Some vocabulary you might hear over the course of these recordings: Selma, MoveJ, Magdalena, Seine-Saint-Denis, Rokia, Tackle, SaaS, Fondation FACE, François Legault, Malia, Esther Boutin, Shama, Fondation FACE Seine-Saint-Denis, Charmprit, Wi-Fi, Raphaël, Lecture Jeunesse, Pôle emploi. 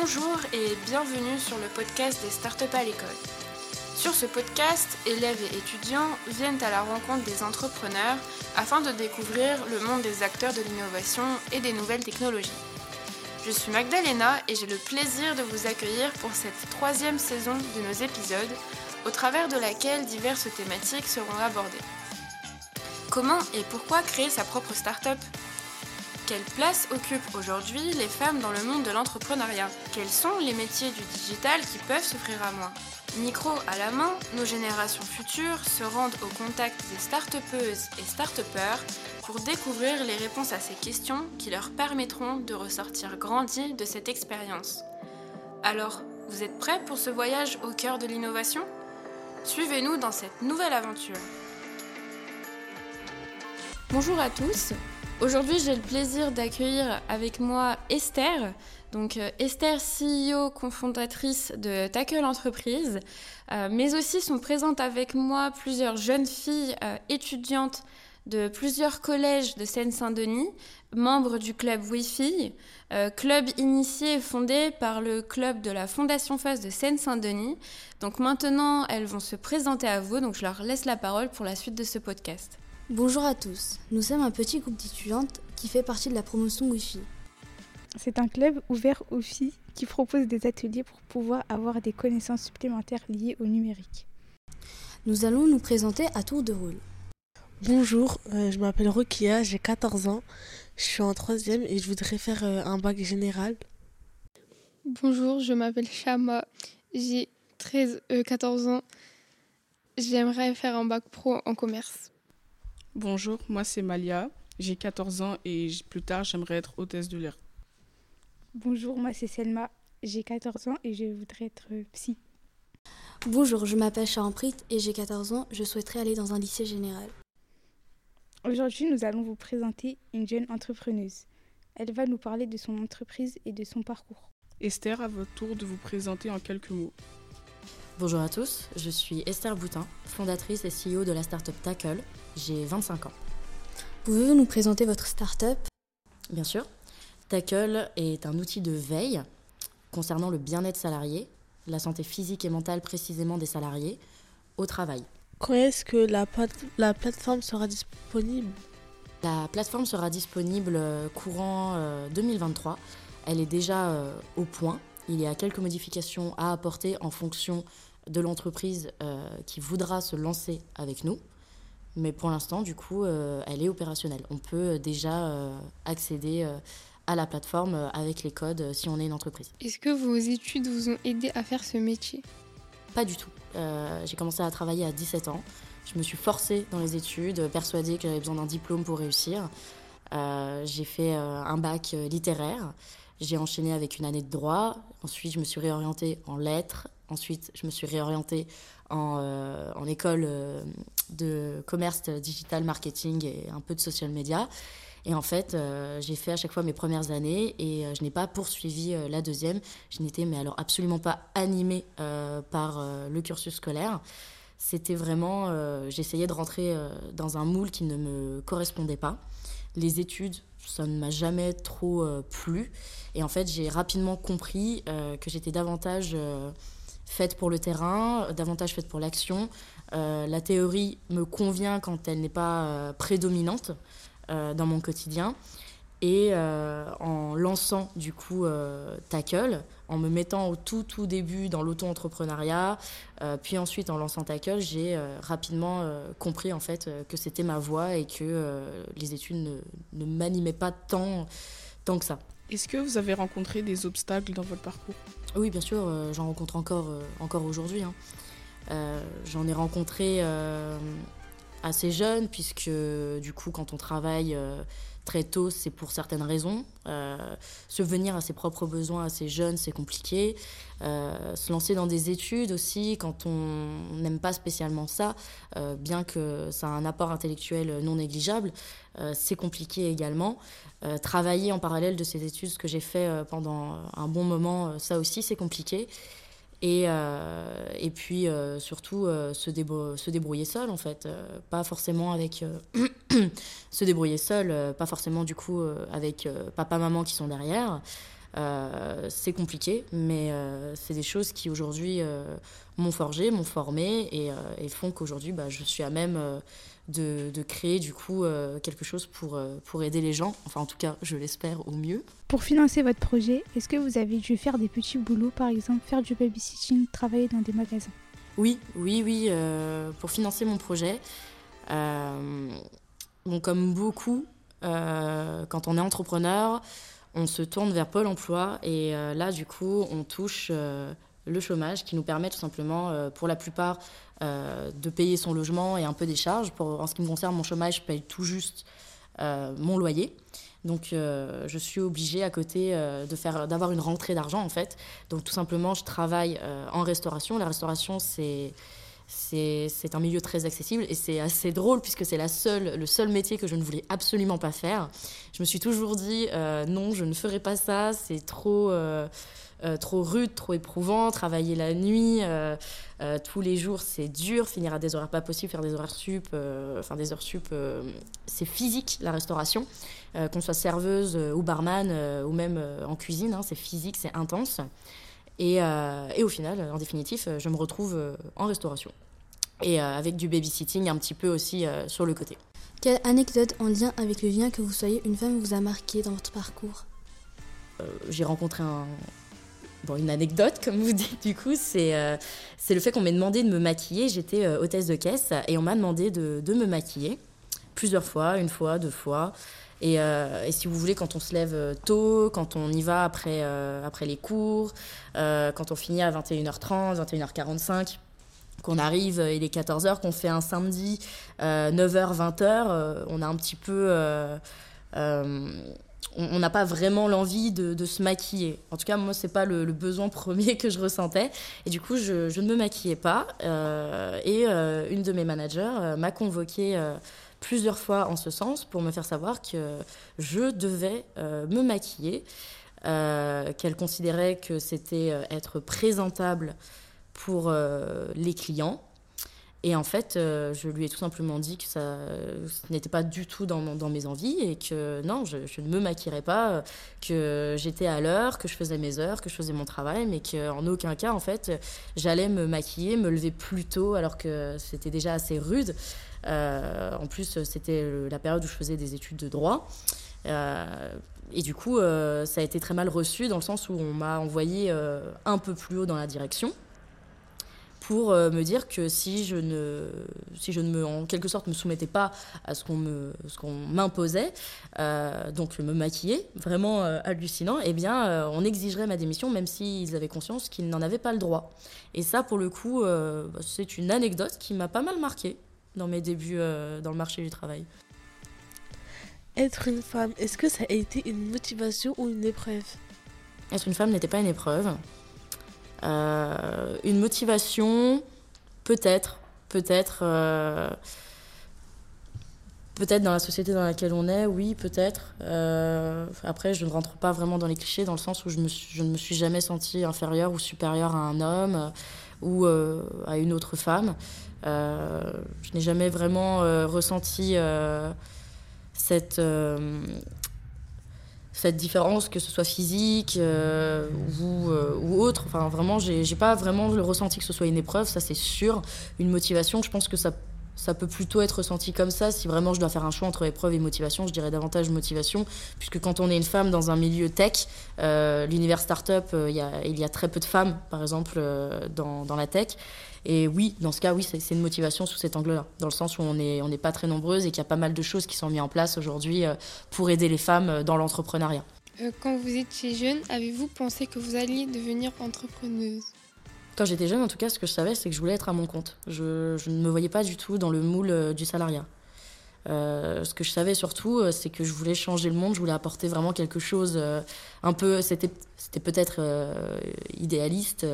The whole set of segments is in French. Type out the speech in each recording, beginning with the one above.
Bonjour et bienvenue sur le podcast des startups à l'école. Sur ce podcast, élèves et étudiants viennent à la rencontre des entrepreneurs afin de découvrir le monde des acteurs de l'innovation et des nouvelles technologies. Je suis Magdalena et j'ai le plaisir de vous accueillir pour cette 3e saison de nos épisodes, au travers de laquelle diverses thématiques seront abordées. Comment et pourquoi créer sa propre start-up ? Quelle place occupent aujourd'hui les femmes dans le monde de l'entrepreneuriat ? Quels sont les métiers du digital qui peuvent s'offrir à moi ? Micro à la main, nos générations futures se rendent au contact des start-upeuses et start-upeurs pour découvrir les réponses à ces questions qui leur permettront de ressortir grandis de cette expérience. Alors, vous êtes prêts pour ce voyage au cœur de l'innovation ? Suivez-nous dans cette nouvelle aventure. Bonjour à tous. Aujourd'hui, j'ai le plaisir d'accueillir avec moi Esther. Donc Esther, CEO, cofondatrice de Tackle Entreprise, mais aussi sont présentes avec moi plusieurs jeunes filles étudiantes de plusieurs collèges de Seine-Saint-Denis, membres du club Wi-Fi, club initié et fondé par le club de la Fondation FACE de Seine-Saint-Denis. Donc maintenant, elles vont se présenter à vous, donc je leur laisse la parole pour la suite de ce podcast. Bonjour à tous, nous sommes un petit groupe d'étudiantes qui fait partie de la promotion Wi-Fi. C'est un club ouvert aux filles qui propose des ateliers pour pouvoir avoir des connaissances supplémentaires liées au numérique. Nous allons nous présenter à tour de rôle. Bonjour, je m'appelle Rokia, j'ai 14 ans, je suis en 3e et je voudrais faire un bac général. Bonjour, je m'appelle Shama, j'ai 14 ans, j'aimerais faire un bac pro en commerce. Bonjour, moi c'est Malia, j'ai 14 ans et plus tard j'aimerais être hôtesse de l'air. Bonjour, moi c'est Selma, j'ai 14 ans et je voudrais être psy. Bonjour, je m'appelle Charmprit et j'ai 14 ans, je souhaiterais aller dans un lycée général. Aujourd'hui, nous allons vous présenter une jeune entrepreneuse. Elle va nous parler de son entreprise et de son parcours. Esther, à votre tour de vous présenter en quelques mots. Bonjour à tous, je suis Esther Boutin, fondatrice et CEO de la start-up Tackle. J'ai 25 ans. Pouvez-vous nous présenter votre start-up ? Bien sûr. Tackle est un outil de veille concernant le bien-être salarié, la santé physique et mentale précisément des salariés, au travail. Quand est-ce que la plateforme sera disponible ? La plateforme sera disponible courant 2023. Elle est déjà au point. Il y a quelques modifications à apporter en fonction de l'entreprise qui voudra se lancer avec nous. Mais pour l'instant, du coup, elle est opérationnelle. On peut déjà accéder à la plateforme avec les codes si on est une entreprise. Est-ce que vos études vous ont aidé à faire ce métier ? Pas du tout. J'ai commencé à travailler à 17 ans. Je me suis forcée dans les études, persuadée que j'avais besoin d'un diplôme pour réussir. J'ai fait un bac littéraire. J'ai enchaîné avec une année de droit. Ensuite, je me suis réorientée en lettres. Ensuite, je me suis réorientée en école de commerce, digital, marketing et un peu de social media. Et en fait, j'ai fait à chaque fois mes premières années et je n'ai pas poursuivi la deuxième. Je n'étais absolument pas animée par le cursus scolaire. C'était vraiment... j'essayais de rentrer dans un moule qui ne me correspondait pas. Les études, ça ne m'a jamais trop plu. Et en fait, j'ai rapidement compris que j'étais davantage faite pour le terrain, davantage faite pour l'action. La théorie me convient quand elle n'est pas prédominante dans mon quotidien. Et en lançant du coup Tackle, en me mettant au tout début dans l'auto-entrepreneuriat, puis ensuite en lançant Tackle, j'ai rapidement compris en fait que c'était ma voie et que les études ne m'animaient pas tant que ça. Est-ce que vous avez rencontré des obstacles dans votre parcours ? Oui, bien sûr, j'en rencontre encore aujourd'hui. Hein. J'en ai rencontré assez jeune, puisque du coup, quand on travaille... très tôt, c'est pour certaines raisons. Se venir à ses propres besoins assez jeune, c'est compliqué. Se lancer dans des études aussi, quand on n'aime pas spécialement ça, bien que ça a un apport intellectuel non négligeable, c'est compliqué également. Travailler en parallèle de ces études, ce que j'ai fait pendant un bon moment, ça aussi, c'est compliqué. Et puis, surtout, se débrouiller seul, en fait. Pas forcément avec... se débrouiller seul, pas forcément, du coup, avec papa, maman qui sont derrière. C'est compliqué, mais c'est des choses qui aujourd'hui m'ont forgé, m'ont formé et font qu'aujourd'hui je suis à même de créer du coup quelque chose pour aider les gens. Enfin en tout cas je l'espère au mieux. Pour financer votre projet, est-ce que vous avez dû faire des petits boulots, par exemple faire du babysitting, travailler dans des magasins? Oui, pour financer mon projet, comme beaucoup, quand on est entrepreneur, on se tourne vers Pôle emploi et là, du coup, on touche le chômage qui nous permet tout simplement, pour la plupart, de payer son logement et un peu des charges. En ce qui me concerne, mon chômage, je paye tout juste mon loyer. Donc, je suis obligée à côté d'avoir une rentrée d'argent, en fait. Donc, tout simplement, je travaille en restauration. La restauration, c'est un milieu très accessible et c'est assez drôle puisque c'est le seul métier que je ne voulais absolument pas faire. Je me suis toujours dit non, je ne ferai pas ça, c'est trop rude, trop éprouvant, travailler la nuit, tous les jours c'est dur, finir à des horaires pas possibles, faire des horaires sup, c'est physique la restauration, qu'on soit serveuse ou barman ou même en cuisine, hein, c'est physique, c'est intense. Et au final, en définitif, je me retrouve en restauration et avec du babysitting un petit peu aussi sur le côté. Quelle anecdote en lien avec le lien que vous soyez une femme vous a marqué dans votre parcours ? J'ai rencontré une anecdote, comme vous dites, du coup, c'est le fait qu'on m'ait demandé de me maquiller. J'étais hôtesse de caisse et on m'a demandé de me maquiller plusieurs fois, une fois, deux fois. Et si vous voulez, quand on se lève tôt, quand on y va après les cours, quand on finit à 21h30, 21h45, qu'on arrive, il est 14h, qu'on fait un samedi 9h, 20h, on a un petit peu... on n'a pas vraiment l'envie de se maquiller. En tout cas, moi, c'est pas le besoin premier que je ressentais. Et du coup, je ne me maquillais pas. Et une de mes managers m'a convoquée plusieurs fois en ce sens pour me faire savoir que je devais me maquiller, qu'elle considérait que c'était être présentable pour les clients. Et en fait, je lui ai tout simplement dit que ça n'était pas du tout dans mes envies et que non, je ne me maquillerais pas, que j'étais à l'heure, que je faisais mes heures, que je faisais mon travail, mais qu'en aucun cas, en fait, j'allais me maquiller, me lever plus tôt alors que c'était déjà assez rude. En plus, c'était la période où je faisais des études de droit. Et du coup, ça a été très mal reçu dans le sens où on m'a envoyée un peu plus haut dans la direction, pour me dire que si je ne me, en quelque sorte, me soumettais pas à ce qu'on m'imposait, donc me maquiller, vraiment hallucinant, eh bien, on exigerait ma démission, même s'ils avaient conscience qu'ils n'en avaient pas le droit. Et ça, pour le coup, c'est une anecdote qui m'a pas mal marquée dans mes débuts dans le marché du travail. Être une femme, est-ce que ça a été une motivation ou une épreuve ? Être une femme n'était pas une épreuve. Une motivation, peut-être dans la société dans laquelle on est, oui, peut-être. Après, je ne rentre pas vraiment dans les clichés, dans le sens où je ne me suis jamais sentie inférieure ou supérieure à un homme ou à une autre femme. Je n'ai jamais vraiment ressenti cette différence, que ce soit physique ou autre. Enfin, vraiment, j'ai pas vraiment le ressenti que ce soit une épreuve, ça c'est sûr. Une motivation, je pense que ça peut plutôt être ressenti comme ça. Si vraiment je dois faire un choix entre épreuve et motivation, je dirais davantage motivation, puisque quand on est une femme dans un milieu tech, l'univers start-up, il y a très peu de femmes, par exemple, dans la tech. Et oui, dans ce cas, oui, c'est une motivation sous cet angle-là, dans le sens où on n'est pas très nombreuses et qu'il y a pas mal de choses qui sont mises en place aujourd'hui pour aider les femmes dans l'entrepreneuriat. Quand vous étiez jeune, avez-vous pensé que vous alliez devenir entrepreneuse ? Quand j'étais jeune, en tout cas, ce que je savais, c'est que je voulais être à mon compte. Je ne me voyais pas du tout dans le moule du salariat. Ce que je savais surtout, c'est que je voulais changer le monde, je voulais apporter vraiment quelque chose un peu... C'était peut-être idéaliste,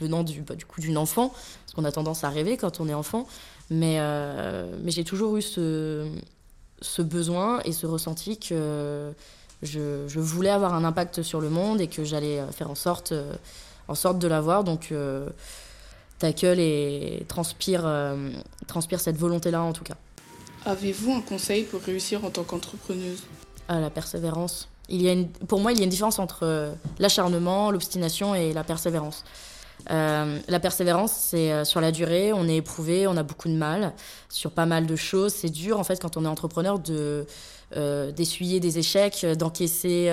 venant d'une enfant, parce qu'on a tendance à rêver quand on est enfant, mais j'ai toujours eu ce besoin et ce ressenti que je voulais avoir un impact sur le monde et que j'allais faire en sorte de l'avoir. Donc Tackle et transpire cette volonté-là, en tout cas. Avez-vous un conseil pour réussir en tant qu'entrepreneuse ? La persévérance. Pour moi, il y a une différence entre l'acharnement, l'obstination et la persévérance. La persévérance, c'est sur la durée, on est éprouvé, on a beaucoup de mal sur pas mal de choses. C'est dur, en fait, quand on est entrepreneur, d'essuyer des échecs, d'encaisser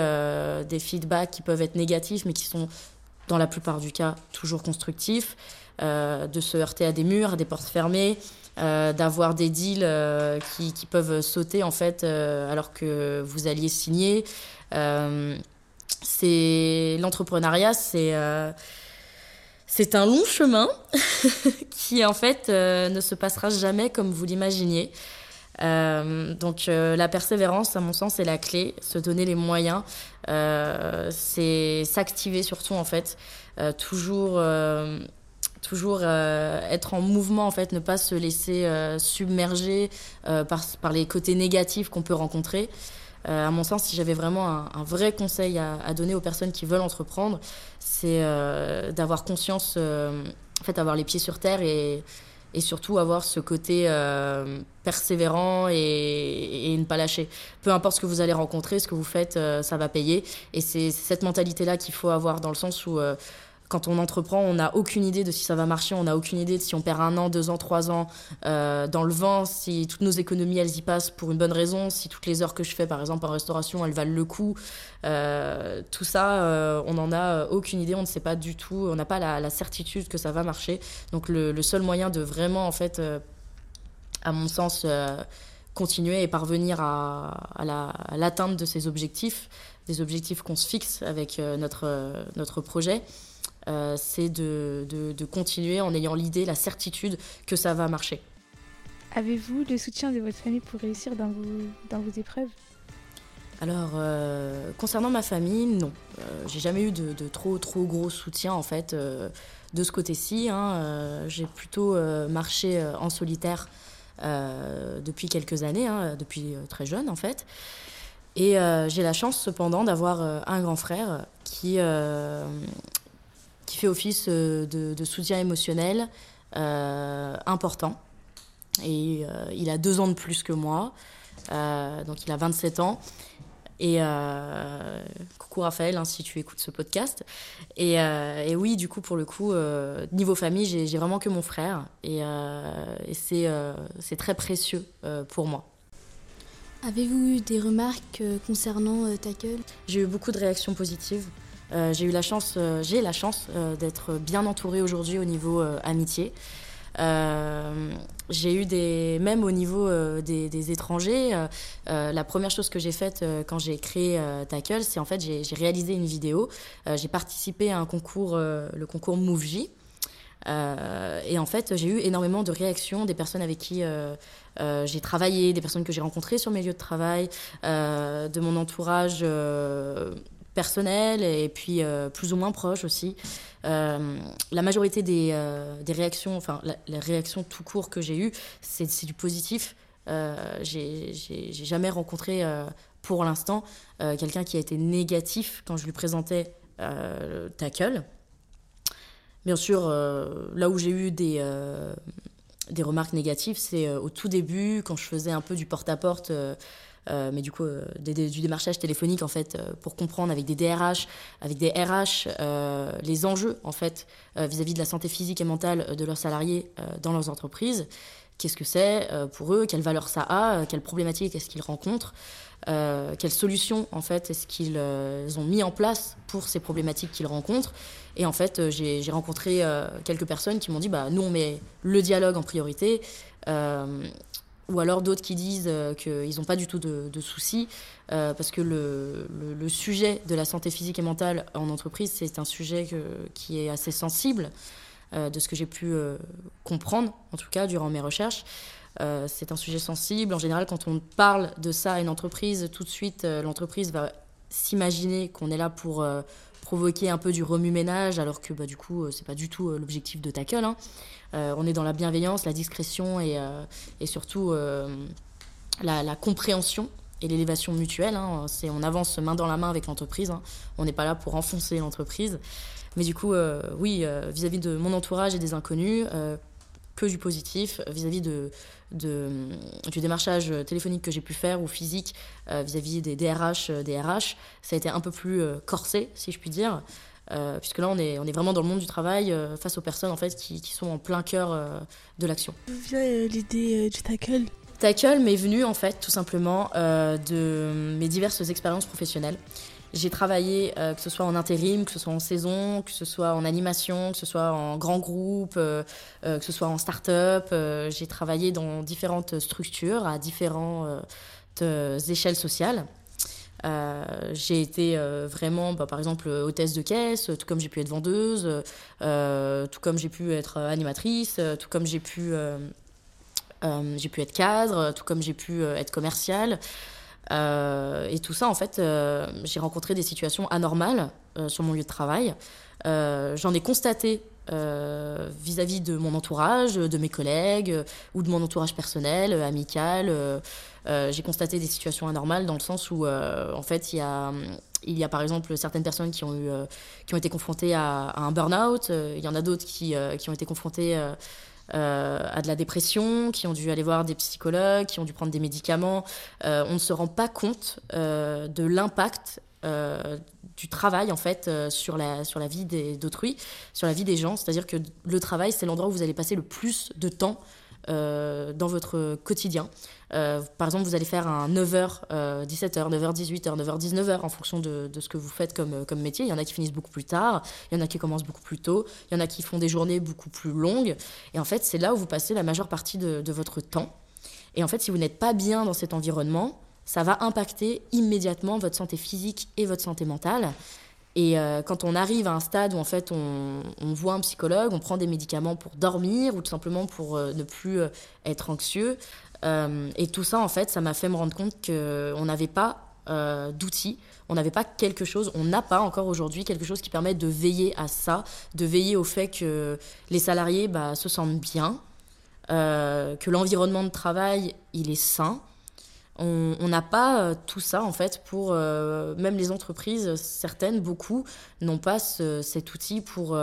des feedbacks qui peuvent être négatifs, mais qui sont, dans la plupart du cas, toujours constructifs, de se heurter à des murs, à des portes fermées, d'avoir des deals qui peuvent sauter, en fait, alors que vous alliez signer. L'entrepreneuriat, c'est un long chemin qui, en fait, ne se passera jamais comme vous l'imaginiez. Donc, la persévérance, à mon sens, est la clé. Se donner les moyens, c'est s'activer surtout, en fait. Toujours être en mouvement, en fait, ne pas se laisser submerger par les côtés négatifs qu'on peut rencontrer. À mon sens, si j'avais vraiment un vrai conseil à donner aux personnes qui veulent entreprendre, c'est d'avoir conscience, en fait, avoir les pieds sur terre et surtout avoir ce côté persévérant et ne pas lâcher. Peu importe ce que vous allez rencontrer, ce que vous faites, ça va payer. Et c'est cette mentalité-là qu'il faut avoir, dans le sens où quand on entreprend, on n'a aucune idée de si ça va marcher, on n'a aucune idée de si on perd 1 an, 2 ans, 3 ans dans le vent, si toutes nos économies, elles y passent pour une bonne raison, si toutes les heures que je fais, par exemple, en restauration, elles valent le coup. Tout ça, on n'en a aucune idée, on ne sait pas du tout, on n'a pas la certitude que ça va marcher. Donc le seul moyen de vraiment, en fait, à mon sens, continuer et parvenir à l'atteinte de ces objectifs, des objectifs qu'on se fixe avec notre projet, c'est de continuer en ayant l'idée, la certitude que ça va marcher. Avez-vous le soutien de votre famille pour réussir dans vos épreuves ? Alors, concernant ma famille, non. J'ai jamais eu de trop gros soutien, en fait, de ce côté-ci. J'ai plutôt marché en solitaire depuis quelques années, depuis très jeune, en fait. Et j'ai la chance, cependant, d'avoir un grand frère qui fait office de soutien émotionnel important. Et il a 2 ans de plus que moi, donc il a 27 ans. Et coucou Raphaël, si tu écoutes ce podcast. Et oui, du coup, pour le coup, niveau famille, j'ai vraiment que mon frère. Et c'est très précieux pour moi. Avez-vous eu des remarques concernant Tackle ? J'ai eu beaucoup de réactions positives. J'ai la chance d'être bien entourée aujourd'hui au niveau amitié. J'ai eu même au niveau des étrangers, la première chose que j'ai faite quand j'ai créé Tackle, c'est, en fait, j'ai réalisé une vidéo. J'ai participé à un concours, le concours MoveJ. Et en fait, j'ai eu énormément de réactions des personnes avec qui j'ai travaillé, des personnes que j'ai rencontrées sur mes lieux de travail, de mon entourage personnel et puis plus ou moins proche aussi. La majorité des réactions, enfin les réactions tout court que j'ai eues, c'est du positif. J'ai jamais rencontré pour l'instant quelqu'un qui a été négatif quand je lui présentais Tackle. Bien sûr, là où j'ai eu des remarques négatives, c'est au tout début, quand je faisais un peu du porte-à-porte, mais du coup, du démarchage téléphonique, en fait, pour comprendre avec des DRH, avec des RH, les enjeux, en fait, vis-à-vis de la santé physique et mentale de leurs salariés dans leurs entreprises. Qu'est-ce que c'est pour eux ? Quelle valeur ça a ? Quelles problématiques est-ce qu'ils rencontrent ? Quelles solutions, en fait, est-ce qu'ils ont mis en place pour ces problématiques qu'ils rencontrent ? Et en fait, j'ai rencontré quelques personnes qui m'ont dit « nous, on met le dialogue en priorité ». Ou alors d'autres qui disent qu'ils n'ont pas du tout de soucis parce que le sujet de la santé physique et mentale en entreprise, c'est un sujet qui est assez sensible. De ce que j'ai pu comprendre, en tout cas, durant mes recherches. C'est un sujet sensible. En général, quand on parle de ça à une entreprise, tout de suite, l'entreprise va s'imaginer qu'on est là pour provoquer un peu du remue-ménage, alors que du coup, c'est pas du tout l'objectif de Tackle. On est dans la bienveillance, la discrétion et surtout la compréhension et l'élévation mutuelle. On avance main dans la main avec l'entreprise. On n'est pas là pour enfoncer l'entreprise. Mais du coup, oui, vis-à-vis de mon entourage et des inconnus, que du positif vis-à-vis du démarchage téléphonique que j'ai pu faire ou physique vis-à-vis des DRH, ça a été un peu plus corsé, si je puis dire, puisque là on est vraiment dans le monde du travail face aux personnes en fait qui sont en plein cœur de l'action. D'où vient l'idée du tackle ? Tackle m'est venue en fait tout simplement de mes diverses expériences professionnelles. J'ai travaillé, que ce soit en intérim, que ce soit en saison, que ce soit en animation, que ce soit en grand groupe, que ce soit en start-up. J'ai travaillé dans différentes structures, à différentes échelles sociales. J'ai été vraiment, par exemple, hôtesse de caisse, tout comme j'ai pu être vendeuse, tout comme j'ai pu être animatrice, tout comme j'ai pu être cadre, tout comme j'ai pu être commerciale. Et tout ça, en fait, j'ai rencontré des situations anormales sur mon lieu de travail. J'en ai constaté vis-à-vis de mon entourage, de mes collègues ou de mon entourage personnel, amical. J'ai constaté des situations anormales dans le sens où, en fait, il y a par exemple certaines personnes qui ont été confrontées à un burn-out. Il y en a d'autres qui ont été confrontées à de la dépression, qui ont dû aller voir des psychologues, qui ont dû prendre des médicaments. On ne se rend pas compte de l'impact du travail en fait sur la vie d'autrui, sur la vie des gens. C'est-à-dire que le travail, c'est l'endroit où vous allez passer le plus de temps dans votre quotidien. Par exemple, vous allez faire un 9h, 17h, 9h, 18h, 9h, 19h en fonction de ce que vous faites comme métier. Il y en a qui finissent beaucoup plus tard, il y en a qui commencent beaucoup plus tôt, il y en a qui font des journées beaucoup plus longues. Et en fait, c'est là où vous passez la majeure partie de votre temps. Et en fait, si vous n'êtes pas bien dans cet environnement, ça va impacter immédiatement votre santé physique et votre santé mentale. Et quand on arrive à un stade où en fait on voit un psychologue, on prend des médicaments pour dormir ou tout simplement pour ne plus être anxieux. Et tout ça en fait, ça m'a fait me rendre compte qu'on n'avait pas d'outils, on n'avait pas quelque chose, on n'a pas encore aujourd'hui quelque chose qui permet de veiller à ça, de veiller au fait que les salariés se sentent bien, que l'environnement de travail il est sain. On n'a pas tout ça, en fait, pour... même les entreprises, certaines, beaucoup, n'ont pas cet outil pour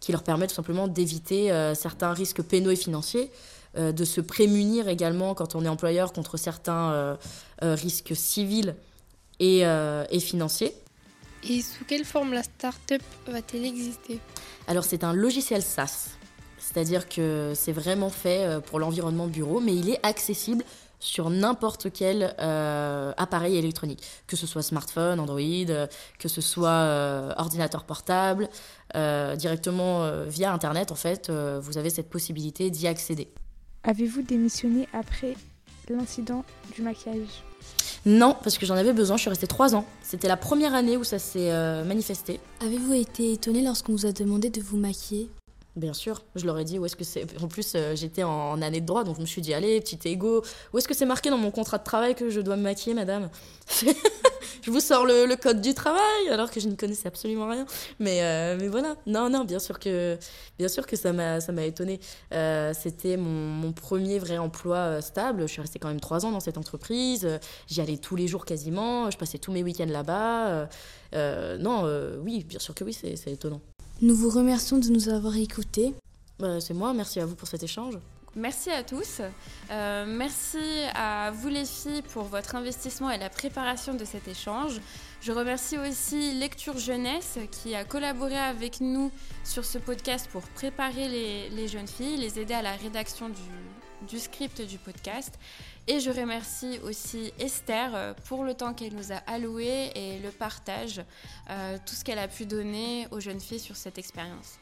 qui leur permet tout simplement d'éviter certains risques pénaux et financiers, de se prémunir également, quand on est employeur, contre certains risques civils et financiers. Et sous quelle forme la start-up va-t-elle exister ? Alors, c'est un logiciel SaaS, c'est-à-dire que c'est vraiment fait pour l'environnement bureau, mais il est accessible sur n'importe quel appareil électronique, que ce soit smartphone, Android, que ce soit ordinateur portable, directement via Internet, en fait, vous avez cette possibilité d'y accéder. Avez-vous démissionné après l'incident du maquillage ? Non, parce que j'en avais besoin, je suis restée 3 ans. C'était la première année où ça s'est manifesté. Avez-vous été étonnée lorsqu'on vous a demandé de vous maquiller ? Bien sûr, je leur ai dit où est-ce que c'est... En plus, j'étais en année de droit, donc je me suis dit, allez, petit égo, où est-ce que c'est marqué dans mon contrat de travail que je dois me maquiller, madame ? Je vous sors le code du travail, alors que je ne connaissais absolument rien. Mais voilà, non, bien sûr que ça m'a étonnée. C'était mon premier vrai emploi stable. Je suis restée quand même 3 ans dans cette entreprise. J'y allais tous les jours quasiment. Je passais tous mes week-ends là-bas. Oui, bien sûr que oui, c'est étonnant. Nous vous remercions de nous avoir écoutés. C'est moi, merci à vous pour cet échange. Merci à tous. Merci à vous les filles pour votre investissement et la préparation de cet échange. Je remercie aussi Lecture Jeunesse qui a collaboré avec nous sur ce podcast pour préparer les jeunes filles, les aider à la rédaction du script du podcast. Et je remercie aussi Esther pour le temps qu'elle nous a alloué et le partage, tout ce qu'elle a pu donner aux jeunes filles sur cette expérience.